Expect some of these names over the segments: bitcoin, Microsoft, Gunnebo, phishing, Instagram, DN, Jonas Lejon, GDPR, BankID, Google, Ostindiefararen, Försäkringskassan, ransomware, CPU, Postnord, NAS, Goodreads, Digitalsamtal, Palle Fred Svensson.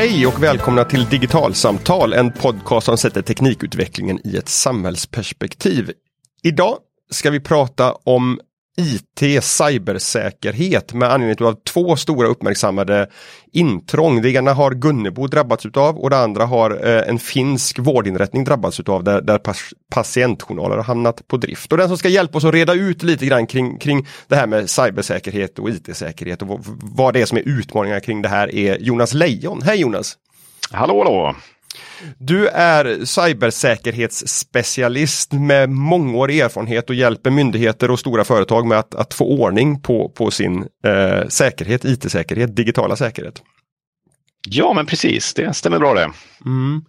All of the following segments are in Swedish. Hej och välkomna till Digitalsamtal, en podcast som sätter teknikutvecklingen i ett samhällsperspektiv. Idag ska vi prata om IT-cybersäkerhet med anledning av två stora uppmärksammade intrång. Det ena har Gunnebo drabbats utav och det andra har en finsk vårdinrättning drabbats utav där patientjournaler har hamnat på drift. Och den som ska hjälpa oss att reda ut lite grann kring det här med cybersäkerhet och IT-säkerhet och vad det är som är utmaningar kring det här är Jonas Lejon. Hej Jonas! Hallå! Du är cybersäkerhetsspecialist med mångårig erfarenhet och hjälper myndigheter och stora företag med att få ordning på sin säkerhet, IT-säkerhet, digitala säkerhet. Ja, men precis. Det stämmer bra det. Mm.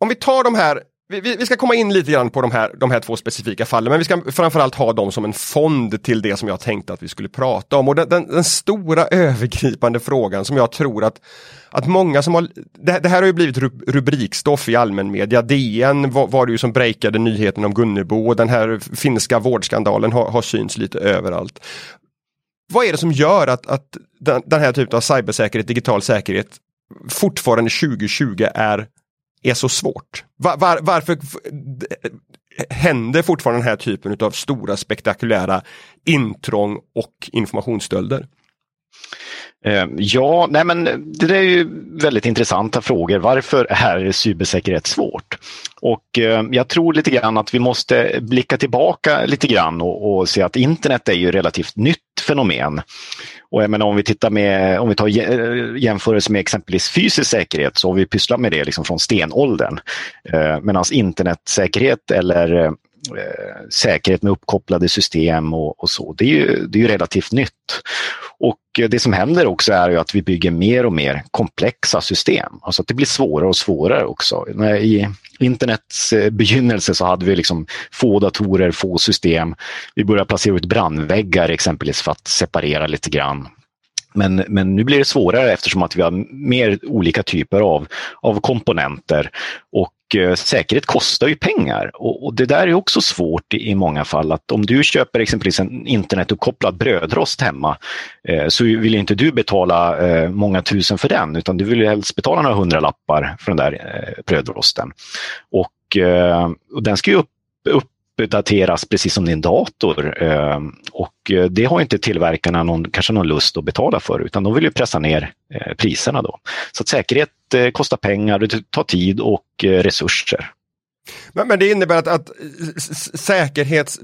Om vi tar de här, vi ska komma in lite grann på de här två specifika fallen, men vi ska framförallt ha dem som en fond till det som jag tänkte att vi skulle prata om. Och den stora övergripande frågan som jag tror att många som har... Det här har ju blivit rubrikstoff i allmän media. DN var det ju som breakade nyheten om Gunnebo och den här finska vårdskandalen har syns lite överallt. Vad är det som gör att den här typen av cybersäkerhet, digital säkerhet fortfarande 2020 är så svårt? Varför händer fortfarande den här typen av stora spektakulära intrång och informationsstölder? Ja, nej men det där är ju väldigt intressanta frågor. Varför är cybersäkerhet svårt? Och jag tror lite grann att vi måste blicka tillbaka lite grann och se att internet är ju relativt nytt fenomen. Och jag menar, om vi tar jämförelse med exempelvis fysisk säkerhet så har vi pysslat med det liksom från stenåldern. Medan internetsäkerhet eller säkerhet med uppkopplade system och så, det är ju relativt nytt. Och det som händer också är ju att vi bygger mer och mer komplexa system. Alltså att det blir svårare och svårare också. I internets begynnelse så hade vi liksom få datorer, få system. Vi började placera ut brandväggar exempelvis för att separera lite grann. Men nu blir det svårare eftersom att vi har mer olika typer av komponenter och säkerhet kostar ju pengar och det där är också svårt i många fall, att om du köper exempelvis en internetuppkopplad brödrost hemma så vill inte du betala många tusen för den, utan du vill ju helst betala några 100 lappar för den där brödrosten och den ska ju uppdateras precis som din dator och det har inte tillverkarna kanske någon lust att betala för, utan de vill ju pressa ner priserna då. Så att säkerhet kostar pengar, det tar tid och resurser. Men det innebär att säkerhets...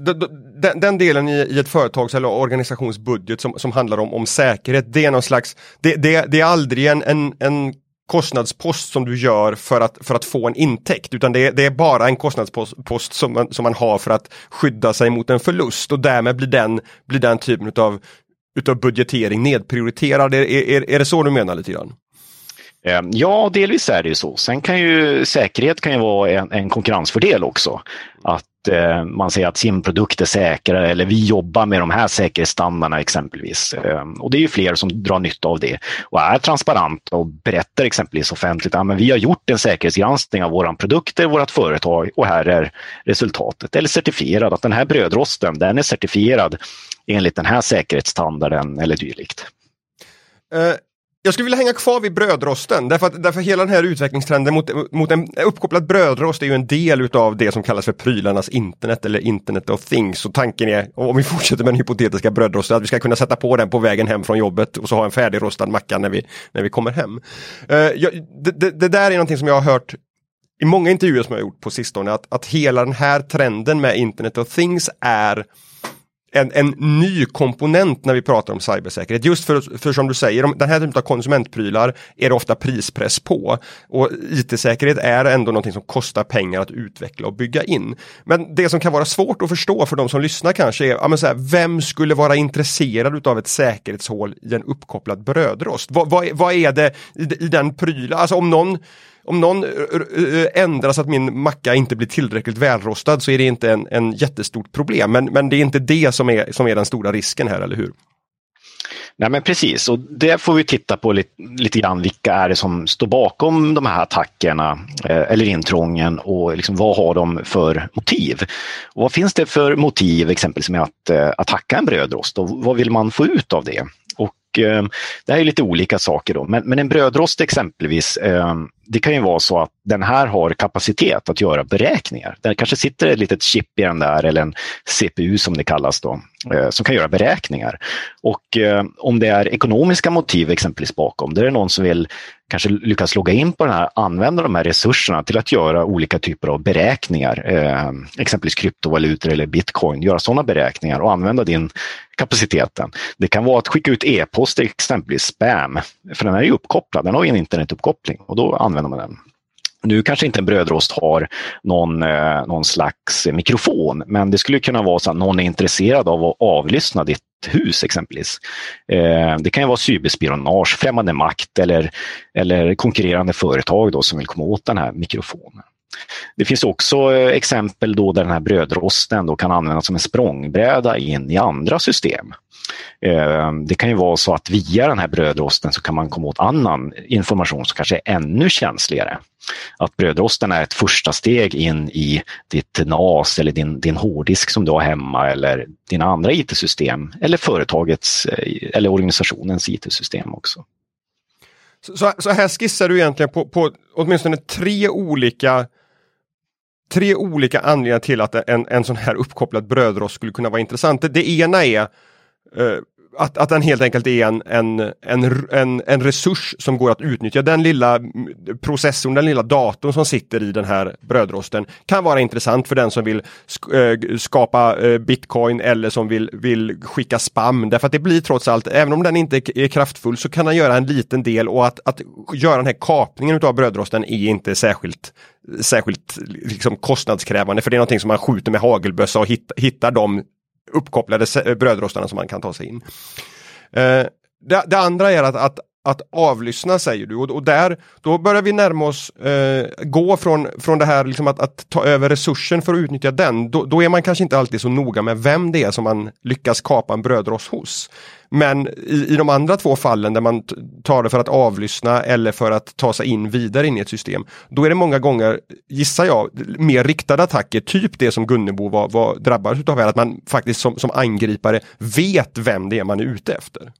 Den delen i ett företags eller organisationsbudget som handlar om säkerhet, det är någon slags... Det är aldrig en kostnadspost som du gör för att få en intäkt, utan det är bara en kostnadspost som man har för att skydda sig mot en förlust, och därmed blir den typen utav budgetering nedprioriterad. Är det så du menar lite grann? Ja, delvis är det ju så. Sen kan ju säkerhet vara en konkurrensfördel också. Att man säger att sin produkt är säkrare, eller vi jobbar med de här säkerhetsstandarderna exempelvis. Och det är ju fler som drar nytta av det och är transparent och berättar exempelvis offentligt att vi har gjort en säkerhetsgranskning av våra produkter, vårt företag, och här är resultatet. Eller certifierad, att den här brödrosten, den är certifierad enligt den här säkerhetsstandarden eller dylikt. Jag skulle vilja hänga kvar vid brödrosten, därför att hela den här utvecklingstrenden mot en uppkopplad brödrost är ju en del utav det som kallas för prylarnas internet eller internet of things. Så tanken är, om vi fortsätter med den hypotetiska brödrosten, att vi ska kunna sätta på den på vägen hem från jobbet och så ha en färdigrostad macka när vi kommer hem. Det där är någonting som jag har hört i många intervjuer som jag har gjort på sistone, att hela den här trenden med internet of things är... En ny komponent när vi pratar om cybersäkerhet. Just för som du säger, den här typen av konsumentprylar är det ofta prispress på. Och IT-säkerhet är ändå någonting som kostar pengar att utveckla och bygga in. Men det som kan vara svårt att förstå för de som lyssnar kanske är, ja, men så här, vem skulle vara intresserad av ett säkerhetshål i en uppkopplad brödrost? Vad är det i den pryla? Alltså om någon ändrar så att min macka inte blir tillräckligt välrostad så är det inte en jättestort problem. Men det är inte det som är den stora risken här, eller hur? Nej, men precis, och det får vi titta på lite grann, vilka är det som står bakom de här attackerna eller intrången, och liksom, vad har de för motiv? Och vad finns det för motiv exempelvis med att attacka en brödrost och vad vill man få ut av det? Och Och det här är lite olika saker då. Men en brödrost exempelvis, det kan ju vara så att den här har kapacitet att göra beräkningar. Där kanske sitter ett litet chip i den där, eller en CPU som det kallas då, som kan göra beräkningar. Och om det är ekonomiska motiv exempelvis bakom, där är det någon som vill kanske lyckas logga in på den här, använda de här resurserna till att göra olika typer av beräkningar, exempelvis kryptovalutor eller bitcoin, göra sådana beräkningar och använda din kapaciteten. Det kan vara att skicka ut e-post, exempelvis spam, för den är ju uppkopplad, den har ju en internetuppkoppling och då använder man den. Nu kanske inte en brödrost har någon slags mikrofon, men det skulle kunna vara så att någon är intresserad av att avlyssna ditt hus exempelvis. Det kan ju vara cyberspionage, främmande makt eller konkurrerande företag då, som vill komma åt den här mikrofonen. Det finns också exempel då där den här brödrosten då kan användas som en språngbräda in i andra system. Det kan ju vara så att via den här brödrosten så kan man komma åt annan information som kanske är ännu känsligare. Att brödrosten är ett första steg in i ditt NAS eller din hårddisk som du har hemma, eller dina andra IT-system, eller företagets eller organisationens IT-system också. Så här skissar du egentligen på åtminstone tre olika anledningar till att en sån här uppkopplad brödrost skulle kunna vara intressant. Det ena är att den helt enkelt är en resurs som går att utnyttja. Den lilla processorn, den lilla datorn som sitter i den här brödrosten kan vara intressant för den som vill skapa bitcoin eller som vill skicka spam. Därför att det blir trots allt, även om den inte är kraftfull, så kan den göra en liten del, och att göra den här kapningen av brödrosten är inte särskilt liksom kostnadskrävande, för det är någonting som man skjuter med hagelbössa och hittar de uppkopplade brödrostarna som man kan ta sig in. Det andra är att avlyssna, säger du. Och där, då börjar vi närma oss, gå från det här liksom att ta över resursen för att utnyttja den. Då är man kanske inte alltid så noga med vem det är som man lyckas kapa en brödrost hos. Men i de andra två fallen där man tar det för att avlyssna eller för att ta sig in vidare in i ett system, då är det många gånger, gissar jag, mer riktade attacker, typ det som Gunnebo var drabbad utav här, att man faktiskt som angripare vet vem det är man är ute efter.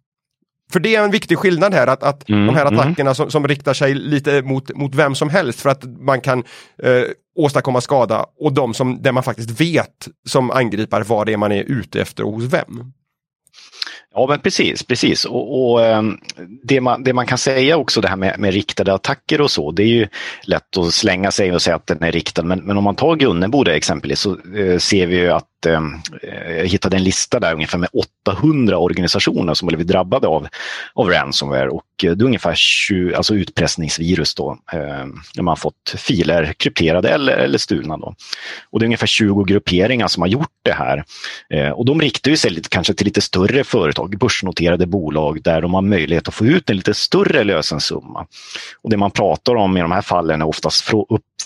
För det är en viktig skillnad här, att de här attackerna som riktar sig lite mot vem som helst för att man kan åstadkomma skada, och där man faktiskt vet som angripare vad det är man är ute efter och hos vem. Ja, men precis. Och det man kan säga också, det här med riktade attacker och så, det är ju lätt att slänga sig och säga att den är riktad. Men om man tar Gunnebo exempelvis, så ser vi ju att jag hittade en lista där ungefär med 800 organisationer som blev drabbade av ransomware, och det är ungefär 20, alltså utpressningsvirus då, när man fått filer krypterade eller stulna då. Och det är ungefär 20 grupperingar som har gjort det här, och de riktar ju sig kanske till lite större företag, börsnoterade bolag, där de har möjlighet att få ut en lite större lösensumma. Och det man pratar om i de här fallen är oftast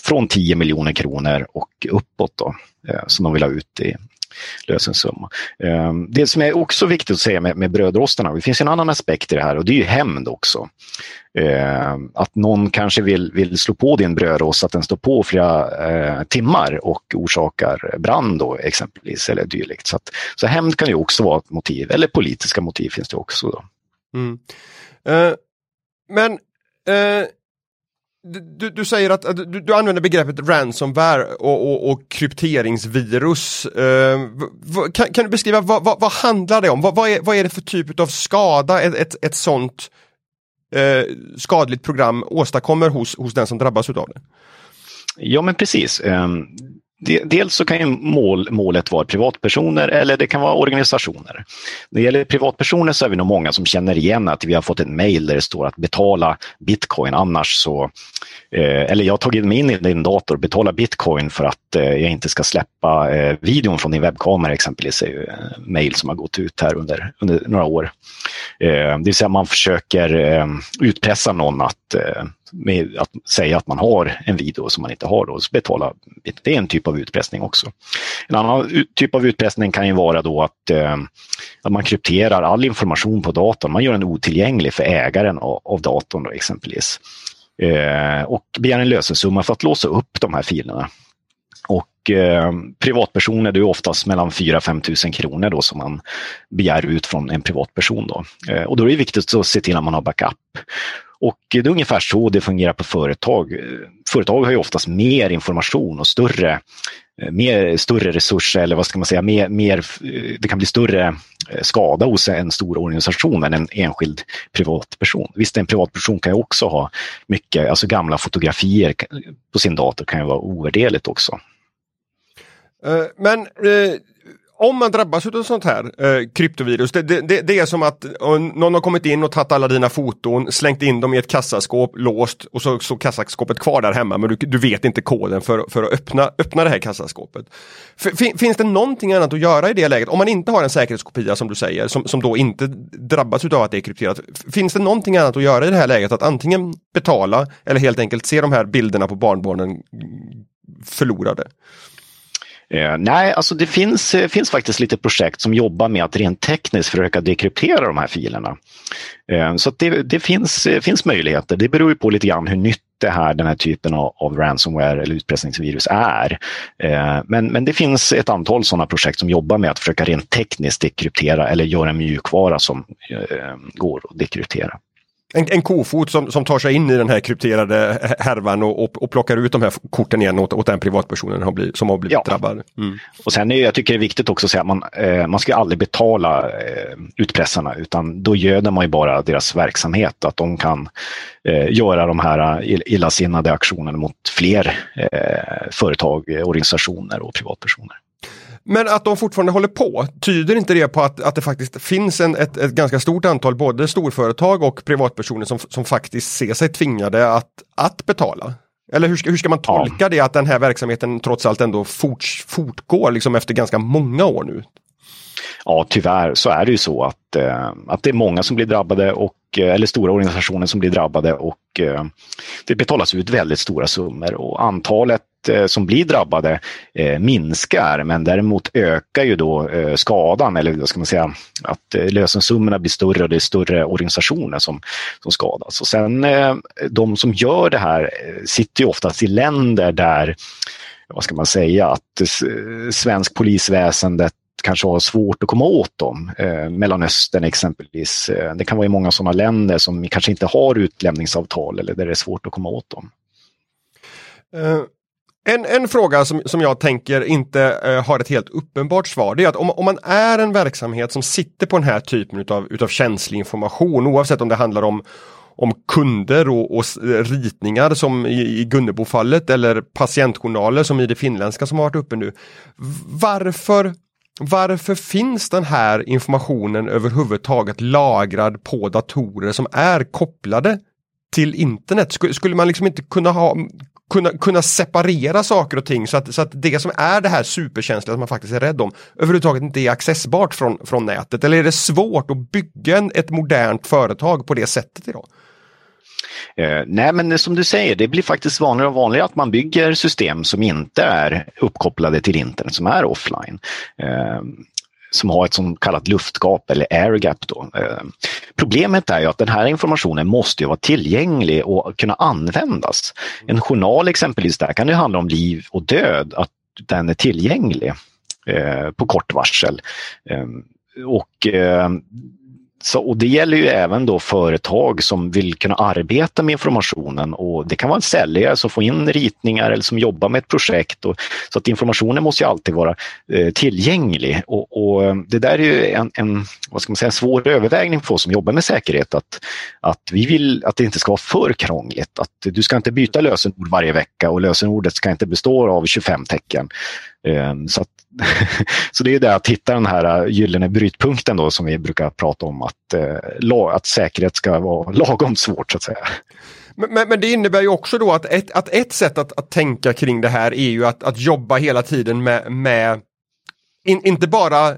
från 10 miljoner kronor och uppåt då, som de vill ha ut i lösensumma. Det som är också viktigt att säga med brödrostarna, det finns en annan aspekt i det här, och det är ju hämnd också. Att någon kanske vill slå på din brödrost så att den står på flera timmar och orsakar brand då, exempelvis, eller dylikt. Så hämnd kan ju också vara ett motiv, eller politiska motiv finns det också då. Mm. Du säger att du använder begreppet ransomware och krypteringsvirus. Kan du beskriva vad handlar det om? Vad är det för typ av skada ett sånt skadligt program åstadkommer hos den som drabbas av det? Ja, men precis. Dels så kan ju målet vara privatpersoner, eller det kan vara organisationer. När det gäller privatpersoner så är vi nog många som känner igen att vi har fått ett mejl där det står att betala bitcoin, annars så... Eller jag har tagit mig in i din dator och betala bitcoin för att jag inte ska släppa videon från din webbkamera exempelvis, är ju mejl som har gått ut här under några år. Det vill säga man försöker utpressa någon att säga att man har en video som man inte har då, så betala. Det är en typ av utpressning också. En annan typ av utpressning kan ju vara då att man krypterar all information på datorn. Man gör den otillgänglig för ägaren av datorn då, exempelvis. Och begär en lösensumma för att låsa upp de här filerna. Och Och privatpersoner, det är oftast mellan 4-5 000 kronor då som man begär ut från en privatperson då. Och då är det viktigt att se till att man har backup. Och det är ungefär så det fungerar på företag. Företag har ju oftast mer information och större resurser, eller vad ska man säga, mer, det kan bli större skada hos en stor organisation än en enskild privatperson. Visst, en privatperson kan ju också ha mycket, alltså gamla fotografier på sin dator kan ju vara ovärderligt också. Men om man drabbas av sånt här kryptovirus, det är som att någon har kommit in och tagit alla dina foton, slängt in dem i ett kassaskåp, låst, och så kassaskåpet kvar där hemma, men du vet inte koden för att öppna det här kassaskåpet. Finns det någonting annat att göra i det läget? Om man inte har en säkerhetskopia som du säger, som då inte drabbas av att det är krypterat, finns det någonting annat att göra i det här läget? Att antingen betala eller helt enkelt se de här bilderna på barnbarnen förlorade? Nej, alltså det finns faktiskt lite projekt som jobbar med att rent tekniskt försöka dekryptera de här filerna. Så att det finns möjligheter. Det beror ju på lite grann hur nytt den här typen av ransomware eller utpressningsvirus är. Men det finns ett antal sådana projekt som jobbar med att försöka rent tekniskt dekryptera eller göra en mjukvara som går att dekryptera. En kofot som tar sig in i den här krypterade härvan och plockar ut de här korten igen åt den privatpersonen som har blivit drabbad. Mm. Och sen jag tycker det är viktigt också att säga att man ska aldrig betala utpressarna, utan då göder man ju bara deras verksamhet, att de kan göra de här illasinnade aktionerna mot fler företag, organisationer och privatpersoner. Men att de fortfarande håller på, tyder inte det på att det faktiskt finns ett ganska stort antal både storföretag och privatpersoner som faktiskt ser sig tvingade att betala? Eller hur ska man tolka det, att den här verksamheten trots allt ändå fortgår liksom efter ganska många år nu? Ja, tyvärr så är det ju så att det är många som blir drabbade, eller stora organisationer som blir drabbade, och det betalas ut väldigt stora summor, och antalet som blir drabbade minskar, men däremot ökar ju då skadan, eller vad ska man säga, att lösensummorna blir större, och det är större organisationer som skadas. Och sen de som gör det här sitter ju oftast i länder där, vad ska man säga, att svensk polisväsendet kanske har svårt att komma åt dem. Mellanöstern exempelvis. Det kan vara i många sådana länder som kanske inte har utlämningsavtal eller där det är svårt att komma åt dem. En fråga som jag tänker inte har ett helt uppenbart svar, det är att om man är en verksamhet som sitter på den här typen utav känslig information, oavsett om det handlar om kunder och ritningar som i Gunnebo-fallet eller patientjournaler som i det finländska som har varit uppe nu. Varför finns den här informationen överhuvudtaget lagrad på datorer som är kopplade till internet? Skulle man liksom inte kunna separera saker och ting så att det som är det här superkänsliga som man faktiskt är rädd om överhuvudtaget inte är accessbart från nätet? Eller är det svårt att bygga ett modernt företag på det sättet idag? Nej, men som du säger, det blir faktiskt vanligare och vanligare att man bygger system som inte är uppkopplade till internet, som är offline, som har ett så kallat luftgap eller airgap då. Problemet är ju att den här informationen måste ju vara tillgänglig och kunna användas. En journal exempelvis, där kan det handla om liv och död, att den är tillgänglig på kort varsel. Och det gäller ju även då företag som vill kunna arbeta med informationen, och det kan vara en säljare som får in ritningar eller som jobbar med ett projekt. Så att informationen måste ju alltid vara tillgänglig, och det där är ju en, vad ska man säga, svår övervägning för oss som jobbar med säkerhet, att vi vill att det inte ska vara för krångligt, att du ska inte byta lösenord varje vecka och lösenordet ska inte bestå av 25 tecken. Så det är ju det, att hitta den här gyllene brytpunkten då, som vi brukar prata om, att säkerhet ska vara lagom svårt så att säga. Men det innebär ju också då att ett sätt att tänka kring det här är ju att jobba hela tiden med inte bara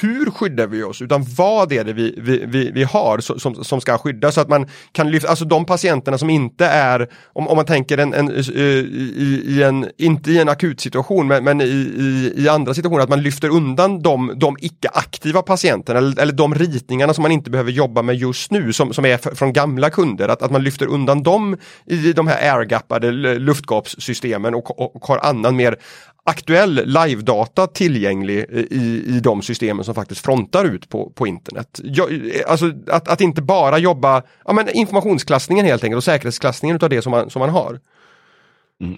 hur skyddar vi oss, utan vad är det vi har som ska skyddas, så att man kan lyfta, alltså de patienterna som inte är, om man tänker inte i en akut situation, men i andra situationer, att man lyfter undan de icke-aktiva patienterna, eller de ritningarna som man inte behöver jobba med just nu, som är från gamla kunder, att man lyfter undan dem i de här airgappade luftgapssystemen och har annan mer aktuell live-data tillgänglig i de systemen som faktiskt frontar ut på internet. Alltså att inte bara jobba, men informationsklassningen helt enkelt och säkerhetsklassningen utav det som man har.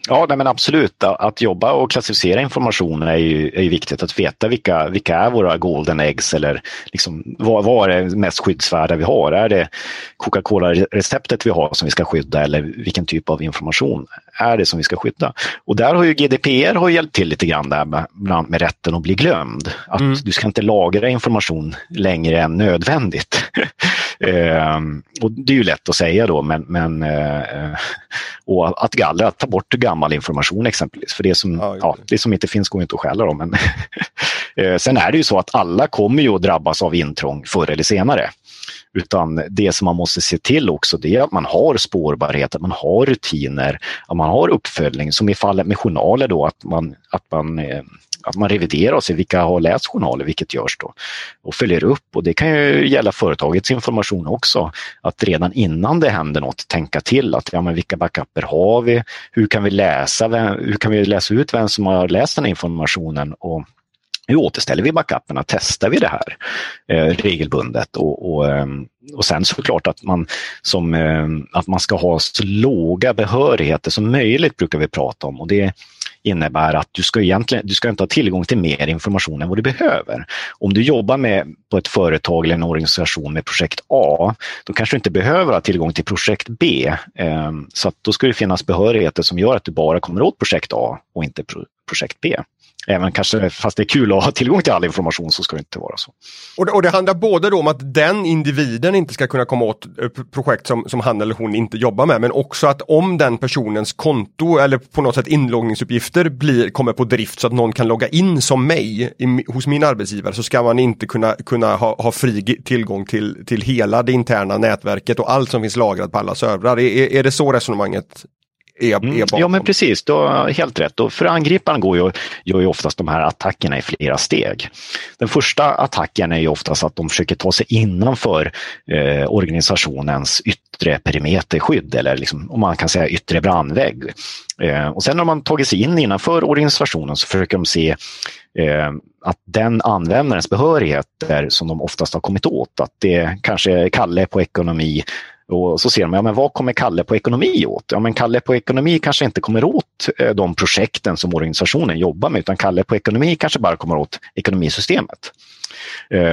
Ja, nej men absolut. Att jobba och klassificera information är ju viktigt. Att veta vilka är våra golden eggs eller liksom, vad är det mest skyddsvärda vi har? Är det Coca-Cola-receptet vi har som vi ska skydda eller vilken typ av information är det som vi ska skydda? Och där har ju GDPR hjälpt till lite grann där med rätten att bli glömd. Att du ska inte lagra information längre än nödvändigt. Och det är ju lätt att säga då, men och att gallra, att ta bort gammal information exempelvis, för det som inte finns går inte att stjäla då, men sen är det ju så att alla kommer ju att drabbas av intrång förr eller senare, utan det som man måste se till också det är att man har spårbarhet, att man har rutiner, att man har uppföljning som i fallet med journaler då, att man reviderar och ser vilka har läst journaler, vilket görs då och följer upp, och det kan ju gälla företagets information också, att redan innan det händer något tänka till att vilka backuper har vi, hur kan vi läsa ut vem som har läst den här informationen och hur återställer vi backuperna, testar vi det här regelbundet och sen såklart att man ska ha så låga behörigheter som möjligt brukar vi prata om, och det innebär att du ska inte ha tillgång till mer information än vad du behöver. Om du jobbar på ett företag eller en organisation med projekt A, då kanske du inte behöver ha tillgång till projekt B. Så att då ska det finnas behörigheter som gör att du bara kommer åt projekt A och inte projekt B. Även kanske, fast det är kul att ha tillgång till all information, så ska det inte vara så. Och det handlar både om att den individen inte ska kunna komma åt projekt som han eller hon inte jobbar med, men också att om den personens konto eller på något sätt inloggningsuppgifter kommer på drift så att någon kan logga in som mig hos min arbetsgivare, så ska man inte kunna ha fri tillgång till hela det interna nätverket och allt som finns lagrat på alla servrar. Är det så resonemanget? Ja men precis, då, helt rätt. Och för angriparen gör ju oftast de här attackerna i flera steg. Den första attacken är ju oftast att de försöker ta sig innanför organisationens yttre perimeterskydd, eller liksom, om man kan säga yttre brandvägg. Och sen när man tagit sig in innanför organisationen så försöker de se att den användarens behörigheter som de oftast har kommit åt, att det kanske är Kalle på ekonomi. Och så ser de, men vad kommer Kalle på ekonomi åt? Men Kalle på ekonomi kanske inte kommer åt de projekten som organisationen jobbar med, utan Kalle på ekonomi kanske bara kommer åt ekonomisystemet.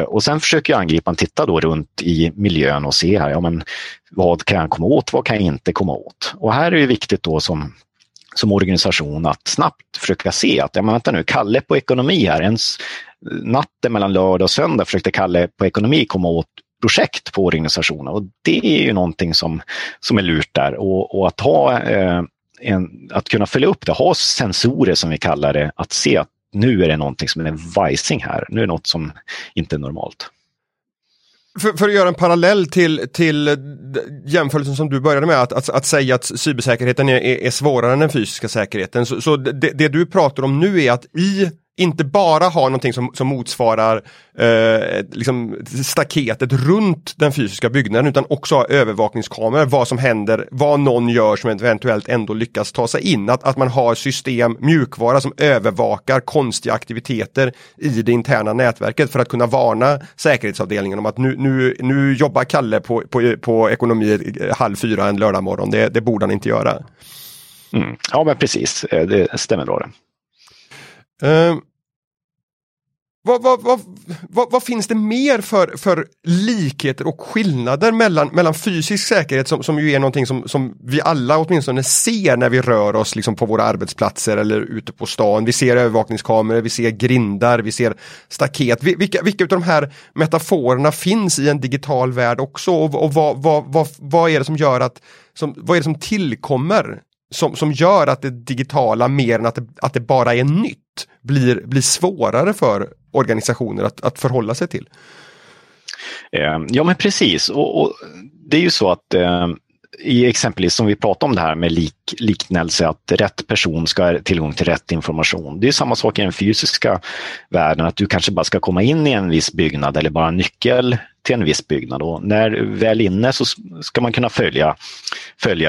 Och sen försöker angriparen titta då runt i miljön och se här, vad kan jag komma åt, vad kan jag inte komma åt? Och här är det viktigt då som organisation att snabbt försöka se att, vänta nu, Kalle på ekonomi här, ens natten mellan lördag och söndag försökte Kalle på ekonomi komma åt projekt på organisationen, och det är ju någonting som är lurt där, och att ha att kunna följa upp det, ha sensorer som vi kallar det, att se att nu är det någonting som är en vajsing här, nu är det något som inte är normalt. För att göra en parallell till jämförelsen som du började med, att säga att cybersäkerheten är svårare än den fysiska säkerheten, så det du pratar om nu är att inte bara ha någonting som motsvarar staketet runt den fysiska byggnaden, utan också ha övervakningskameror, vad som händer, vad någon gör som eventuellt ändå lyckas ta sig in, att man har system, mjukvara som övervakar konstiga aktiviteter i det interna nätverket för att kunna varna säkerhetsavdelningen om att nu jobbar Kalle på ekonomi 15:30 en lördag morgon, det borde han inte göra. Ja men precis, det stämmer bra det. Vad finns det mer för likheter och skillnader mellan fysisk säkerhet, som ju är någonting som vi alla åtminstone ser när vi rör oss liksom på våra arbetsplatser eller ute på stan. Vi ser övervakningskameror, vi ser grindar, vi ser staket. Vilka av de här metaforerna finns i en digital värld också, och vad är det som gör att, vad är det som tillkommer? Som gör att det digitala, mer än att det bara är nytt, blir svårare för organisationer att förhålla sig till. Ja men precis, och det är ju så att i exempelvis som vi pratar om det här med liknelse, att rätt person ska ha tillgång till rätt information. Det är samma sak i den fysiska världen, att du kanske bara ska komma in i en viss byggnad eller bara nyckel till en viss byggnad. Och när väl inne så ska man kunna följa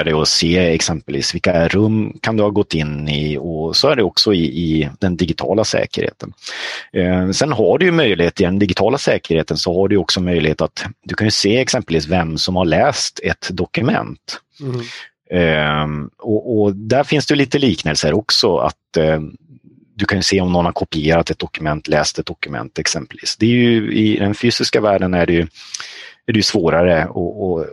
det och se exempelvis vilka rum kan du ha gått in i, och så är det också i den digitala säkerheten. Sen har du ju möjlighet i den digitala säkerheten, så har du också möjlighet att du kan ju se exempelvis vem som har läst ett dokument. Mm. Och där finns det lite liknelser också, att du kan se om någon har kopierat ett dokument, läst ett dokument exempelvis. Det är ju, i den fysiska världen är det ju svårare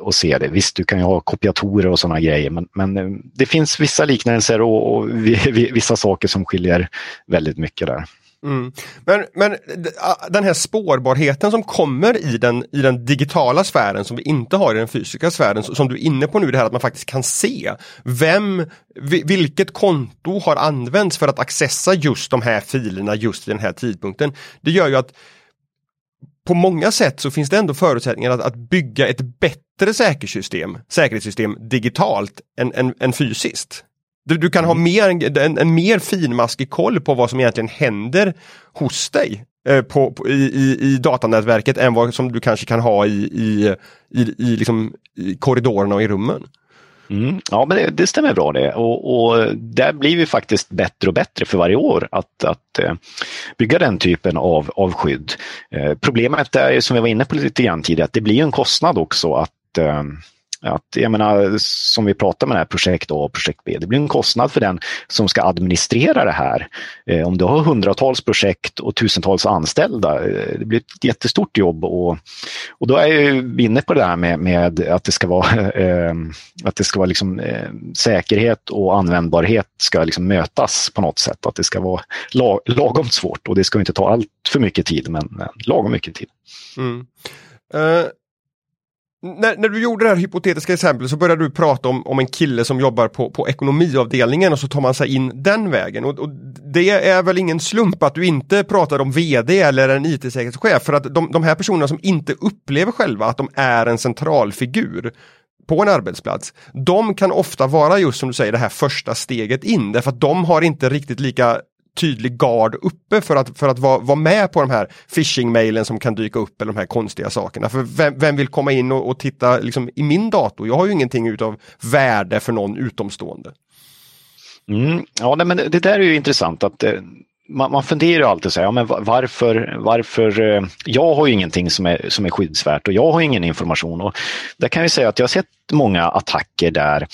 att se det. Visst, du kan ju ha kopiatorer och sådana grejer, men det finns vissa liknelser och vissa saker som skiljer väldigt mycket där. Mm. Men den här spårbarheten som kommer i den digitala sfären som vi inte har i den fysiska sfären, som du är inne på nu, det här att man faktiskt kan se vilket konto har använts för att accessa just de här filerna just i den här tidpunkten. Det gör ju att på många sätt så finns det ändå förutsättningar att bygga ett bättre säkerhetssystem digitalt än fysiskt. Du kan ha en mer finmaskig koll på vad som egentligen händer hos dig i datanätverket än vad som du kanske kan ha i korridorerna och i rummen. Mm. Ja, men det stämmer bra det, och där blir vi faktiskt bättre och bättre för varje år att bygga den typen av skydd. Problemet är, som vi var inne på lite grann tidigare, att det blir en kostnad också att jag menar, som vi pratar med det här projekt A och projekt B, det blir en kostnad för den som ska administrera det här. Om du har hundratals projekt och tusentals anställda, det blir ett jättestort jobb, och då är jag inne på det här med att det ska vara liksom, säkerhet och användbarhet ska liksom mötas på något sätt, att det ska vara lagom svårt, och det ska inte ta allt för mycket tid, men lagom mycket tid. Mm. När du gjorde det här hypotetiska exemplet så började du prata om en kille som jobbar på ekonomiavdelningen, och så tar man sig in den vägen. Och det är väl ingen slump att du inte pratar om vd eller en it-säkerhetschef, för att de här personerna som inte upplever själva att de är en central figur på en arbetsplats, de kan ofta vara just som du säger det här första steget in, därför att de har inte riktigt lika tydlig gard uppe för att vara med på de här phishing-mailen som kan dyka upp, eller de här konstiga sakerna. För vem vill komma in och titta liksom i min dator? Jag har ju ingenting utav värde för någon utomstående. Mm. Ja, men det där är ju intressant att man funderar ju alltid så här, ja, men varför jag har ju ingenting som är skyddsvärt, och jag har ingen information, och där kan jag säga att jag har sett många attacker där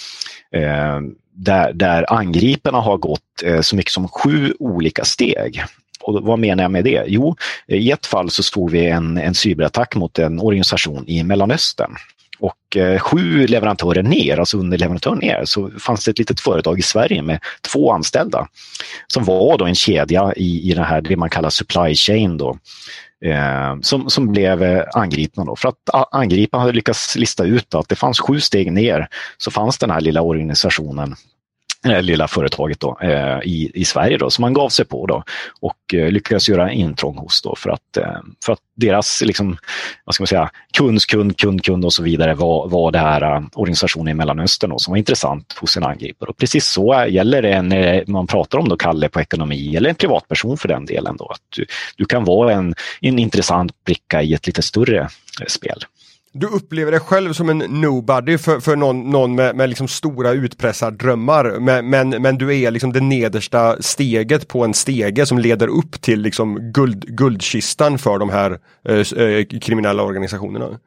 angriparna har gått så mycket som 7 olika steg. Och vad menar jag med det? Jo, i ett fall så stod vi en cyberattack mot en organisation i Mellanöstern. Och 7 leverantörer ner, alltså underleverantörer ner, så fanns det ett litet företag i Sverige med 2 anställda som var då en kedja i det här, det man kallar supply chain då, som blev angripna då. För att angriparna hade lyckats lista ut att det fanns 7 steg ner, så fanns den här lilla organisationen, det lilla företaget då, i Sverige då, som man gav sig på då, och lyckades göra intrång hos då, för att deras liksom, vad ska man säga, kund och så vidare var det här organisationen i Mellanöstern då, som var intressant hos en angripare. Och precis så gäller det när man pratar om då Kalle på ekonomi, eller en privatperson för den delen då, att du kan vara en intressant bricka i ett lite större spel. Du upplever dig själv som en nobody för någon med liksom stora utpressardrömmar, men du är liksom det nedersta steget på en stege som leder upp till liksom guldkistan för de här kriminella organisationerna.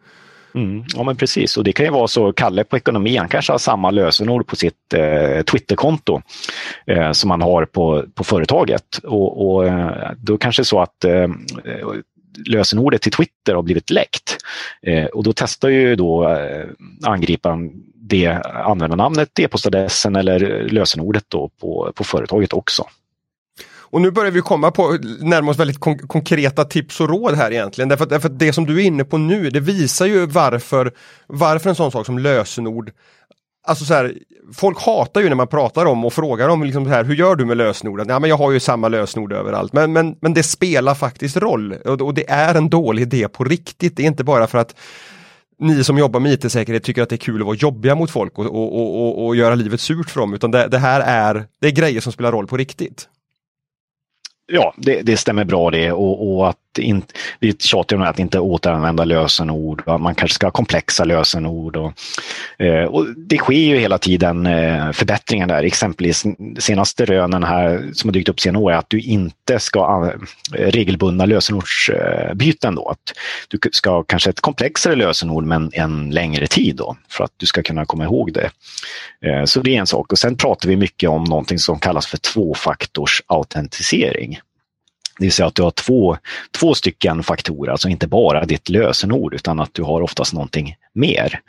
Mm, ja, men precis, och det kan ju vara så, Kalle på ekonomi, han kanske har samma lösenord på sitt Twitterkonto som man har på företaget, och då kanske så att lösenordet till Twitter har blivit läckt, och då testar ju då angriparen det användarnamnet, e-postadressen eller lösenordet då på företaget också. Och nu börjar vi komma på närmast väldigt konkreta tips och råd här egentligen, därför att det som du är inne på nu, det visar ju varför en sån sak som lösenord. Alltså så här, folk hatar ju när man pratar om och frågar om liksom så här, hur gör du med lösenorden? Ja, men jag har ju samma lösenord överallt. Men det spelar faktiskt roll, och det är en dålig idé på riktigt. Det är inte bara för att ni som jobbar med IT-säkerhet tycker att det är kul att vara jobbiga mot folk och göra livet surt för dem, utan det här är grejer som spelar roll på riktigt. Ja, det stämmer bra det, och att vi tjatar om att inte återanvända lösenord, man kanske ska ha komplexa lösenord och det sker ju hela tiden förbättringar där. Exempelvis senaste rönen här som har dykt upp senare år är att du inte ska regelbundna lösenordsbyten då, att du ska ha kanske ett komplexare lösenord men en längre tid då för att du ska kunna komma ihåg det. Så det är en sak, och sen pratar vi mycket om någonting som kallas för tvåfaktorsautentisering. Det vill säga att du har två stycken faktorer, alltså inte bara ditt lösenord utan att du har oftast någonting mer.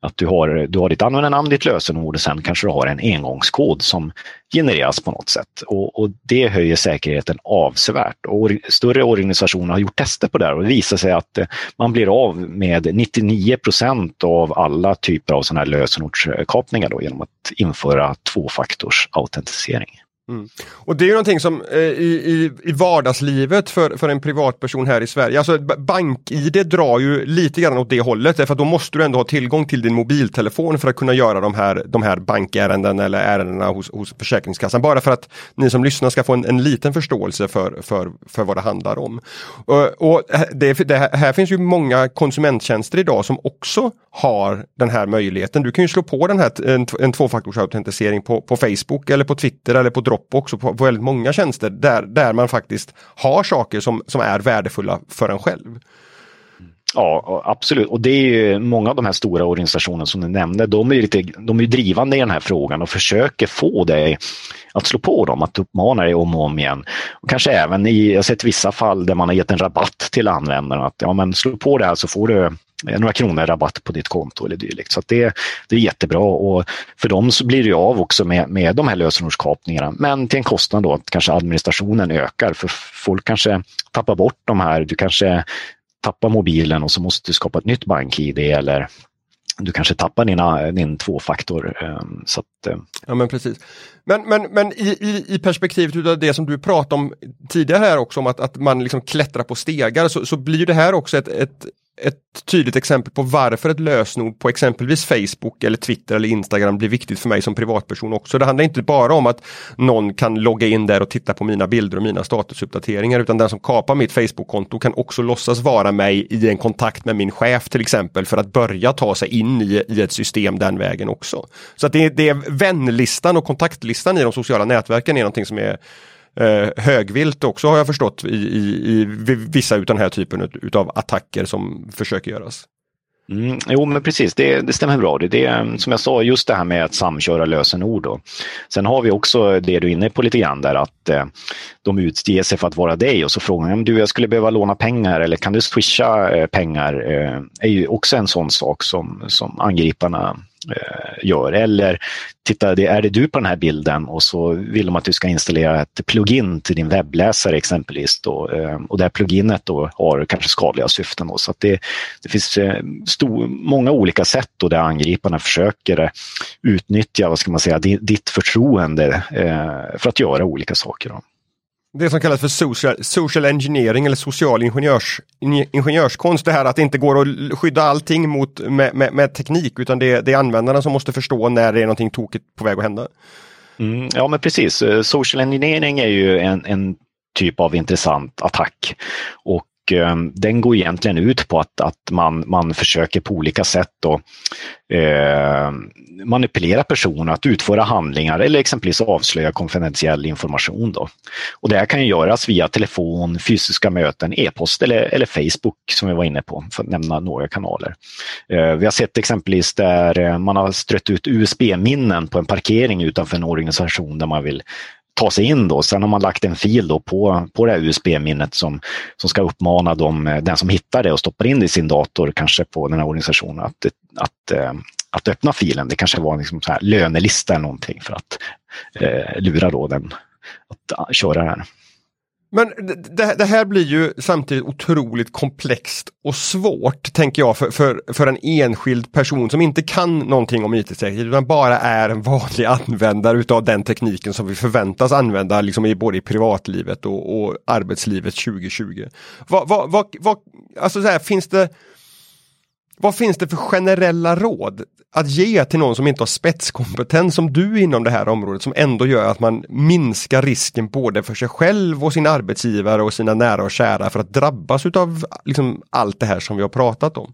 Att du har ditt användarnamn, ditt lösenord, och sen kanske du har en engångskod som genereras på något sätt. Och det höjer säkerheten avsevärt. Och större organisationer har gjort tester på det här, och det visar sig att man blir av med 99% av alla typer av sådana här lösenordskapningar då, genom att införa tvåfaktorsautentisering. Mm. Och det är ju någonting som i vardagslivet för en privatperson här i Sverige, alltså BankID drar ju lite grann åt det hållet, därför att då måste du ändå ha tillgång till din mobiltelefon för att kunna göra de här bankärenden eller ärendena hos Försäkringskassan, bara för att ni som lyssnar ska få en liten förståelse för vad det handlar om. Och det här finns ju många konsumenttjänster idag som också har den här möjligheten. Du kan ju slå på den här en tvåfaktorsautentisering på Facebook eller på Twitter eller på också på väldigt många tjänster där man faktiskt har saker som är värdefulla för en själv. Ja, absolut. Och det är ju många av de här stora organisationerna som du nämnde, de är drivande i den här frågan och försöker få dig att slå på dem, att uppmana dig om och om igen. Och kanske även jag har sett vissa fall där man har gett en rabatt till användaren, att ja, men slå på det här så får du några kronor rabatt på ditt konto eller dylikt. Så att det är jättebra, och för dem så blir det av också med de här lösenordskapningarna, men till en kostnad då att kanske administrationen ökar, för folk kanske tappar bort de här, du kanske tappar mobilen och så måste du skapa ett nytt BankID, eller du kanske tappar din tvåfaktor. Så att, ja, men precis. Men i perspektivet av det som du pratade om tidigare här också, om att man liksom klättrar på stegar, så blir det här också ett tydligt exempel på varför ett lösenord på exempelvis Facebook eller Twitter eller Instagram blir viktigt för mig som privatperson också. Det handlar inte bara om att någon kan logga in där och titta på mina bilder och mina statusuppdateringar, utan den som kapar mitt Facebook-konto kan också låtsas vara mig i en kontakt med min chef till exempel, för att börja ta sig in i ett system den vägen också. Så att det är vänlistan och kontaktlistan i de sociala nätverken är någonting som är högvilt också, har jag förstått, i vissa utav den här typen utav attacker som försöker göras. Mm, jo, men precis, det stämmer bra. Det som jag sa, just det här med att samköra lösenord då. Sen har vi också det du är inne på lite grann där, att de utger sig för att vara dig och så frågar om jag skulle behöva låna pengar eller kan du swisha pengar, är ju också en sån sak som angriparna gör. Eller titta, är det du på den här bilden, och så vill de att du ska installera ett plugin till din webbläsare exempelvis då, och det här pluginet då har kanske skadliga syften då. Så att det finns många olika sätt då där angriparna försöker utnyttja, vad ska man säga, ditt förtroende för att göra olika saker då. Det som kallas för social engineering eller social ingenjörskonst, det här att det inte går att skydda allting med teknik, utan det är användarna som måste förstå när det är någonting tokigt på väg att hända. Mm, ja, men precis. Social engineering är ju en typ av intressant attack, och den går egentligen ut på att man försöker på olika sätt då, manipulera personer att utföra handlingar eller exempelvis avslöja konfidentiell information då. Och det här kan ju göras via telefon, fysiska möten, e-post eller Facebook, som vi var inne på, för att nämna några kanaler. Vi har sett exempelvis där man har strött ut USB-minnen på en parkering utanför en organisation där man vill ta sig in då. Sen har man lagt en fil då på det här USB-minnet som ska uppmana den som hittar det och stoppar in det i sin dator, kanske på den här organisationen, att öppna filen. Det kanske var liksom så här lönelista eller någonting för att lura då den att köra den här. Men det här blir ju samtidigt otroligt komplext och svårt, tänker jag, för en enskild person som inte kan någonting om IT-säkerhet, utan bara är en vanlig användare utav den tekniken som vi förväntas använda liksom i både i privatlivet och arbetslivet 2020. Vad finns det för generella råd att ge till någon som inte har spetskompetens som du inom det här området, som ändå gör att man minskar risken både för sig själv och sin arbetsgivare och sina nära och kära för att drabbas av liksom allt det här som vi har pratat om?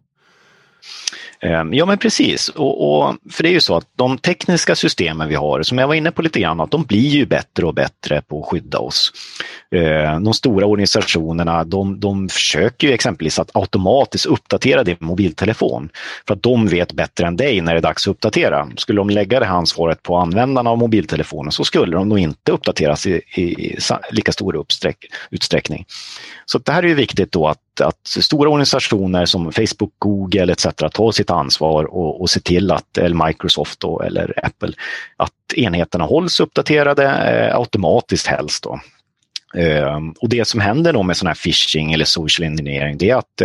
Ja, men precis. Och för det är ju så att de tekniska systemen vi har, som jag var inne på lite grann, att de blir ju bättre och bättre på att skydda oss. De stora organisationerna, de försöker ju exempelvis att automatiskt uppdatera din mobiltelefon för att de vet bättre än dig när det är dags att uppdatera. Skulle de lägga det här ansvaret på användarna av mobiltelefonen så skulle de nog inte uppdateras i lika stor utsträckning. Så det här är ju viktigt då att stora organisationer som Facebook, Google etc. tar sitt ansvar och se till att, eller Microsoft då, eller Apple, att enheterna hålls uppdaterade automatiskt helst då. Och det som händer då med sån här phishing eller social engineering, det är att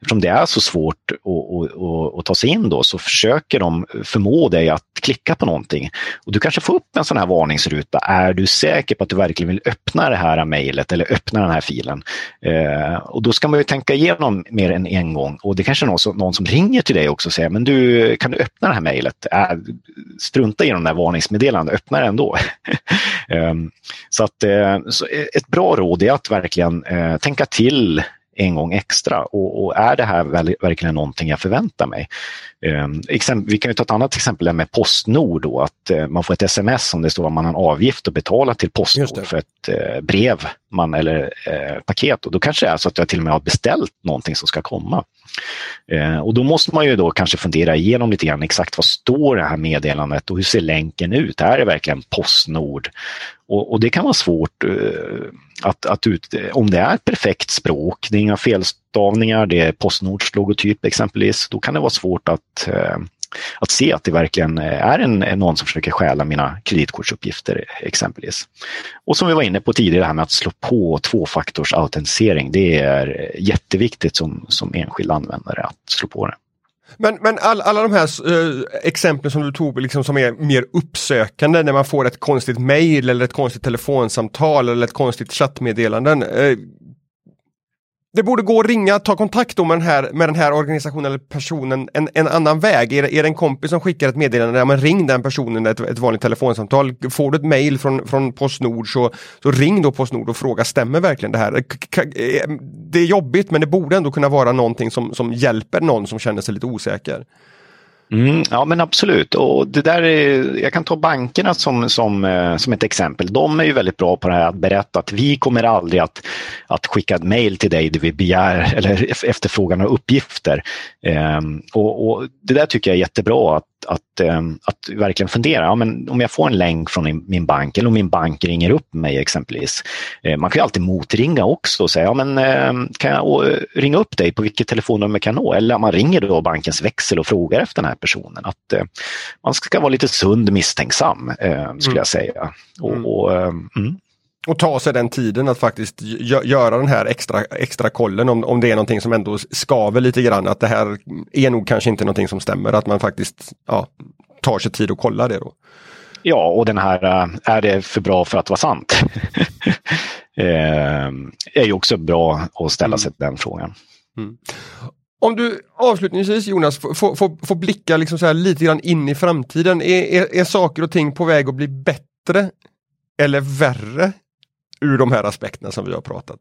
eftersom det är så svårt att ta sig in då, så försöker de förmå dig att klicka på någonting. Och du kanske får upp en sån här varningsruta. Är du säker på att du verkligen vill öppna det här mejlet eller öppna den här filen? Och då ska man ju tänka igenom mer än en gång. Och det kanske är någon som ringer till dig också och säger, men du, kan du öppna det här mejlet? Strunta i den där varningsmeddelandet, öppna det ändå. Så ett bra råd är att verkligen tänka till en gång extra och är det här verkligen någonting jag förväntar mig? Vi kan ju ta ett annat exempel med Postnord då, att man får ett sms om det står att man har en avgift att betala till Postnord för ett brev eller paket, och då kanske det är så att jag till och med har beställt någonting som ska komma. Och då måste man ju då kanske fundera igenom lite grann exakt vad står det här meddelandet och hur ser länken ut? Är det verkligen Postnord? Och det kan vara svårt om det är ett perfekt språk, det är inga felstavningar, det är Postnords logotyp exempelvis, då kan det vara svårt att se att det verkligen är någon som försöker stjäla mina kreditkortsuppgifter exempelvis. Och som vi var inne på tidigare, det här med att slå på tvåfaktorsautentisering, det är jätteviktigt som enskild användare att slå på det. Men alla de här exemplen som du tog liksom, som är mer uppsökande när man får ett konstigt mejl eller ett konstigt telefonsamtal eller ett konstigt chattmeddelanden. Det borde gå att ringa, ta kontakt då med den här organisationen eller personen en annan väg. Är det en kompis som skickar ett meddelande, där man ring den personen ett vanligt telefonsamtal. Får du ett mejl från Postnord så ring då Postnord och fråga, stämmer verkligen det här? Det är jobbigt, men det borde ändå kunna vara någonting som hjälper någon som känner sig lite osäker. Ja, men absolut. Och det där jag kan ta bankerna som ett exempel. De är ju väldigt bra på det här att berätta att vi kommer aldrig att skicka ett mejl till dig där vi begär eller efterfrågan av uppgifter. Och det där tycker jag är jättebra att verkligen fundera. Ja, men om jag får en länk från min bank eller om min bank ringer upp mig exempelvis. Man kan ju alltid motringa också och säga, ja, men kan jag ringa upp dig, på vilket telefonnummer kan jag nå? Eller man ringer då bankens växel och frågar efter den här personen. Att man ska vara lite sund misstänksam skulle jag säga. Och ta sig den tiden att faktiskt göra den här extra kollen om det är någonting som ändå skaver lite grann, att det här är nog kanske inte någonting som stämmer, att man faktiskt tar sig tid och kollar det då. Ja, och den här, är det för bra för att vara sant? Är ju också bra att ställa sig den frågan. Om du avslutningsvis, Jonas, får blicka liksom så här lite grann in i framtiden, är saker och ting på väg att bli bättre eller värre ur de här aspekterna som vi har pratat?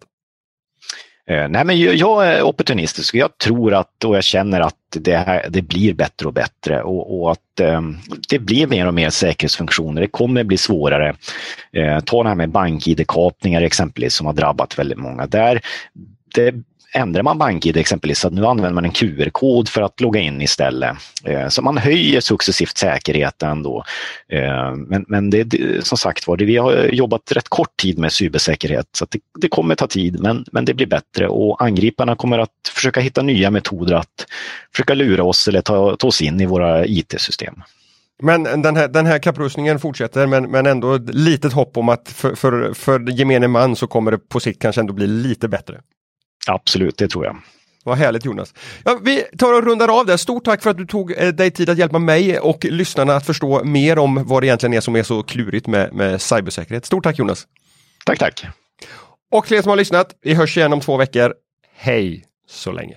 Nej, men jag är opportunistisk. Jag tror och jag känner att det blir bättre och bättre och att det blir mer och mer säkerhetsfunktioner. Det kommer bli svårare. Ta det här med BankID-kapningar exempelvis som har drabbat väldigt många. Ändrar man BankID exempelvis så att nu använder man en QR-kod för att logga in istället. Så man höjer successivt säkerheten då. Men det, som sagt var, vi har jobbat rätt kort tid med cybersäkerhet så att det kommer ta tid, men det blir bättre och angriparna kommer att försöka hitta nya metoder att försöka lura oss eller ta oss in i våra IT-system. Men den här kapprustningen fortsätter, men ändå litet hopp om att för gemene man så kommer det på sikt kanske ändå bli lite bättre. Absolut, det tror jag. Vad härligt, Jonas. Ja, vi tar och rundar av det. Stort tack för att du tog dig tid att hjälpa mig och lyssnarna att förstå mer om vad det egentligen är som är så klurigt med cybersäkerhet. Stort tack, Jonas. Tack. Och till er som har lyssnat, vi hörs igen om 2 veckor. Hej så länge.